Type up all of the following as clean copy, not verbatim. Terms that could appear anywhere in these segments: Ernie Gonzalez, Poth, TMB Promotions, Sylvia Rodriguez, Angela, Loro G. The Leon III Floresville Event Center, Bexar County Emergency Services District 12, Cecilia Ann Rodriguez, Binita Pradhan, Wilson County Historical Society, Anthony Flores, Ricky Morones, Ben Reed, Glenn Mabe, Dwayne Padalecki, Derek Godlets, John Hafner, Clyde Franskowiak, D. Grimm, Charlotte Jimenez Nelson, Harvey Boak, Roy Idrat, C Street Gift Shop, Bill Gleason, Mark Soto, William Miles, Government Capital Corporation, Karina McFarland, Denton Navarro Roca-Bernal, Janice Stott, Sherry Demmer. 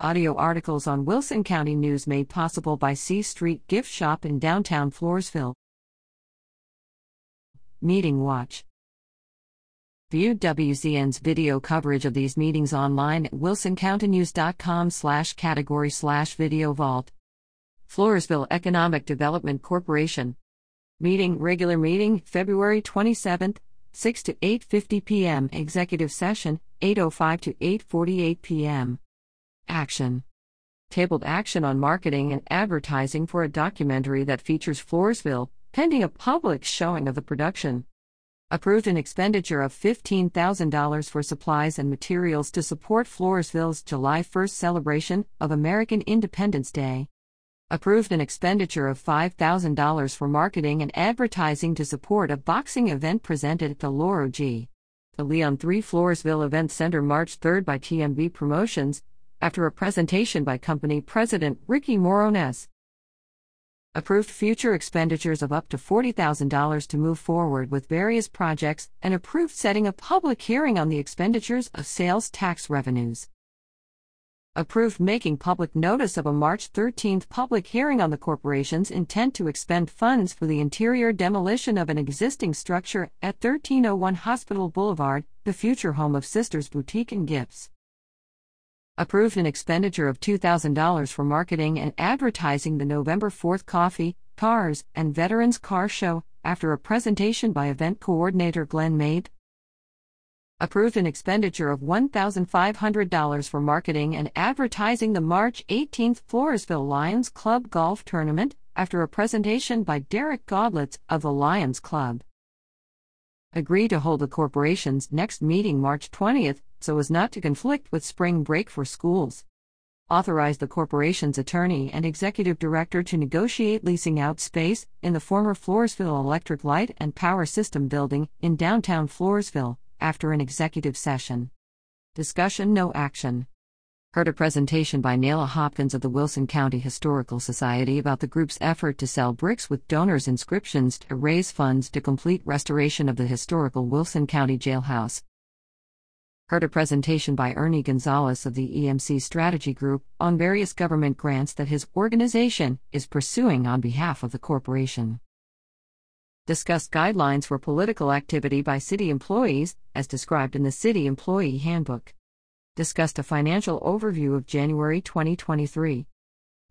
Audio articles on Wilson County News made possible by C Street Gift Shop in downtown Floresville. Meeting Watch. View WZN's video coverage of these meetings online at wilsoncountynews.com/category/video vault. Floresville Economic Development Corporation. Meeting, regular meeting, February 27th, 6 to 8:50 p.m. Executive session, 8:05 to 8:48 p.m. Action. Tabled action on marketing and advertising for a documentary that features Floresville, pending a public showing of the production. Approved an expenditure of $15,000 for supplies and materials to support Floresville's July 1st celebration of American Independence Day. Approved an expenditure of $5,000 for marketing and advertising to support a boxing event presented at the Loro G. The Leon III Floresville Event Center March 3rd by TMB Promotions, after a presentation by company president Ricky Morones. Approved future expenditures of up to $40,000 to move forward with various projects and approved setting a public hearing on the expenditures of sales tax revenues. Approved making public notice of a March 13th public hearing on the corporation's intent to expend funds for the interior demolition of an existing structure at 1301 Hospital Boulevard, the future home of Sisters Boutique and Gifts. Approved an expenditure of $2,000 for marketing and advertising the November 4th Coffee, Cars, and Veterans Car Show, after a presentation by event coordinator Glenn Mabe. Approved an expenditure of $1,500 for marketing and advertising the March 18th Floresville Lions Club Golf Tournament, after a presentation by Derek Godlets of the Lions Club. Agree to hold the corporation's next meeting March 20th, so as not to conflict with spring break for schools. Authorize the corporation's attorney and executive director to negotiate leasing out space in the former Floresville Electric Light and Power System building in downtown Floresville, after an executive session. Discussion, no action. Heard a presentation by Nela Hopkins of the Wilson County Historical Society about the group's effort to sell bricks with donors' inscriptions to raise funds to complete restoration of the historical Wilson County Jailhouse. Heard a presentation by Ernie Gonzalez of the EMC Strategy Group on various government grants that his organization is pursuing on behalf of the corporation. Discussed guidelines for political activity by city employees, as described in the City Employee Handbook. Discussed a financial overview of January 2023.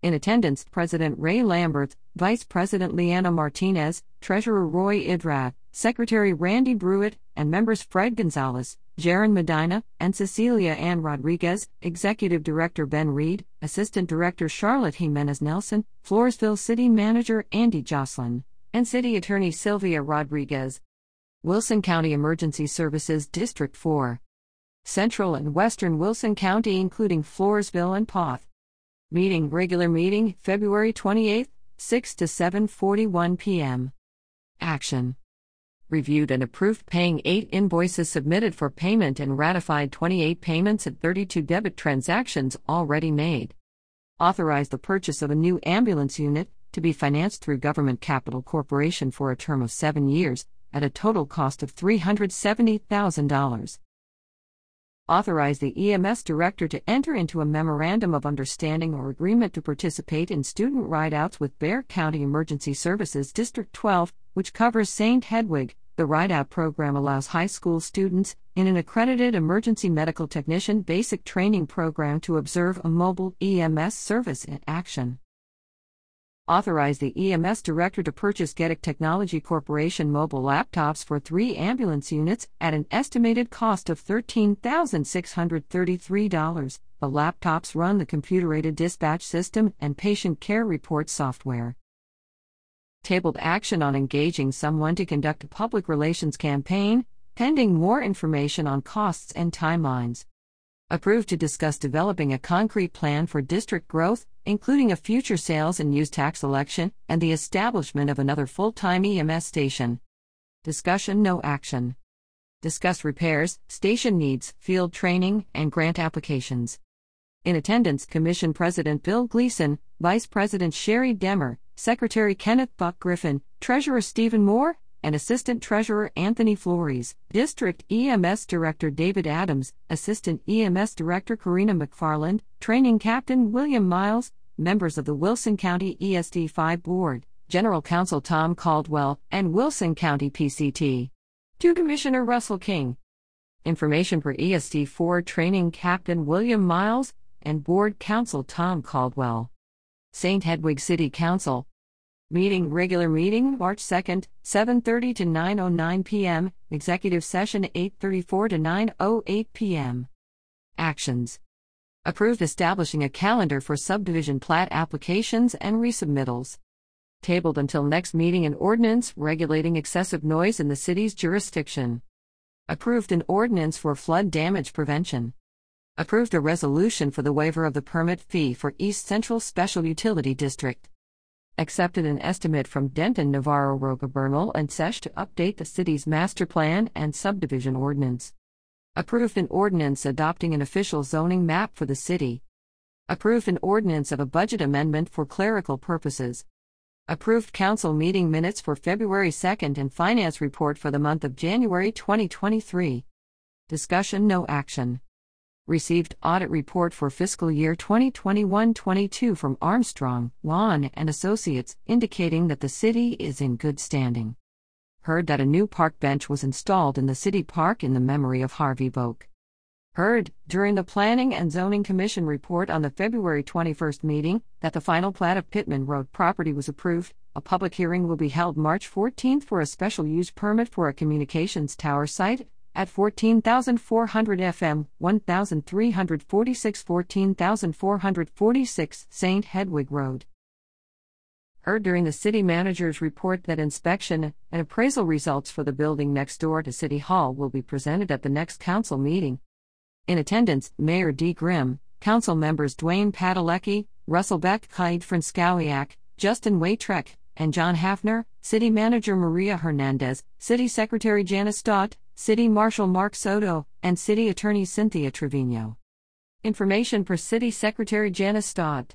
In attendance, President Ray Lambert, Vice President Leanna Martinez, Treasurer Roy Idrat, Secretary Randy Brewitt, and members Fred Gonzalez, Jaron Medina, and Cecilia Ann Rodriguez, Executive Director Ben Reed, Assistant Director Charlotte Jimenez Nelson, Floresville City Manager Andy Jocelyn, and City Attorney Sylvia Rodriguez. Wilson County Emergency Services District 4. Central and Western Wilson County, including Floresville and Poth. Meeting, regular meeting, February 28, 6 to 7:41 p.m. Action. Reviewed and approved paying 8 invoices submitted for payment and ratified 28 payments and 32 debit transactions already made. Authorized the purchase of a new ambulance unit to be financed through Government Capital Corporation for a term of 7 years at a total cost of $370,000. Authorized the EMS director to enter into a memorandum of understanding or agreement to participate in student rideouts with Bexar County Emergency Services District 12, which covers St. Hedwig. The rideout program allows high school students in an accredited emergency medical technician basic training program to observe a mobile EMS service in action. Authorized the EMS director to purchase Getac Technology Corporation mobile laptops for 3 ambulance units at an estimated cost of $13,633. The laptops run the computer-aided dispatch system and patient care report software. Tabled action on engaging someone to conduct a public relations campaign, pending more information on costs and timelines. Approved to discuss developing a concrete plan for district growth, including a future sales and use tax election, and the establishment of another full-time EMS station. Discussion, no action. Discuss repairs, station needs, field training, and grant applications. In attendance, Commission President Bill Gleason, Vice President Sherry Demmer, Secretary Kenneth Buck Griffin, Treasurer Stephen Moore, and Assistant Treasurer Anthony Flores, District EMS Director David Adams, Assistant EMS Director Karina McFarland, Training Captain William Miles, members of the Wilson County ESD5 Board, General Counsel Tom Caldwell, and Wilson County PCT. To Commissioner Russell King. Information for ESD4 Training Captain William Miles and Board Counsel Tom Caldwell. St. Hedwig City Council. Meeting regular meeting March 2nd, 7:30 to 9:09 p.m. Executive session 8:34 to 9:08 p.m. Actions. Approved establishing a calendar for subdivision plat applications and resubmittals. Tabled until next meeting an ordinance regulating excessive noise in the city's jurisdiction. Approved an ordinance for flood damage prevention. Approved a resolution for the waiver of the permit fee for East Central Special Utility District. Accepted an estimate from Denton Navarro Roca-Bernal and Sesh to update the city's master plan and subdivision ordinance. Approved an ordinance adopting an official zoning map for the city. Approved an ordinance of a budget amendment for clerical purposes. Approved council meeting minutes for February 2nd and finance report for the month of January 2023. Discussion, no action. Received audit report for fiscal year 2021-22 from Armstrong, Lawn & Associates, indicating that the city is in good standing. Heard that a new park bench was installed in the city park in the memory of Harvey Boak. Heard, during the Planning and Zoning Commission report on the February 21st meeting, that the final plat of Pittman Road property was approved. A public hearing will be held March 14th for a special use permit for a communications tower site at 14,400 FM, 1,346 14,446 St. Hedwig Road. Heard during the city manager's report that inspection and appraisal results for the building next door to City Hall will be presented at the next council meeting. In attendance, Mayor D. Grimm, council members Dwayne Padalecki, Russell Beck, Clyde Franskowiak, Justin Waitrek, and John Hafner, City Manager Maria Hernandez, City Secretary Janice Stott, City Marshal Mark Soto, and City Attorney Cynthia Trevino. Information per City Secretary Janice Stott.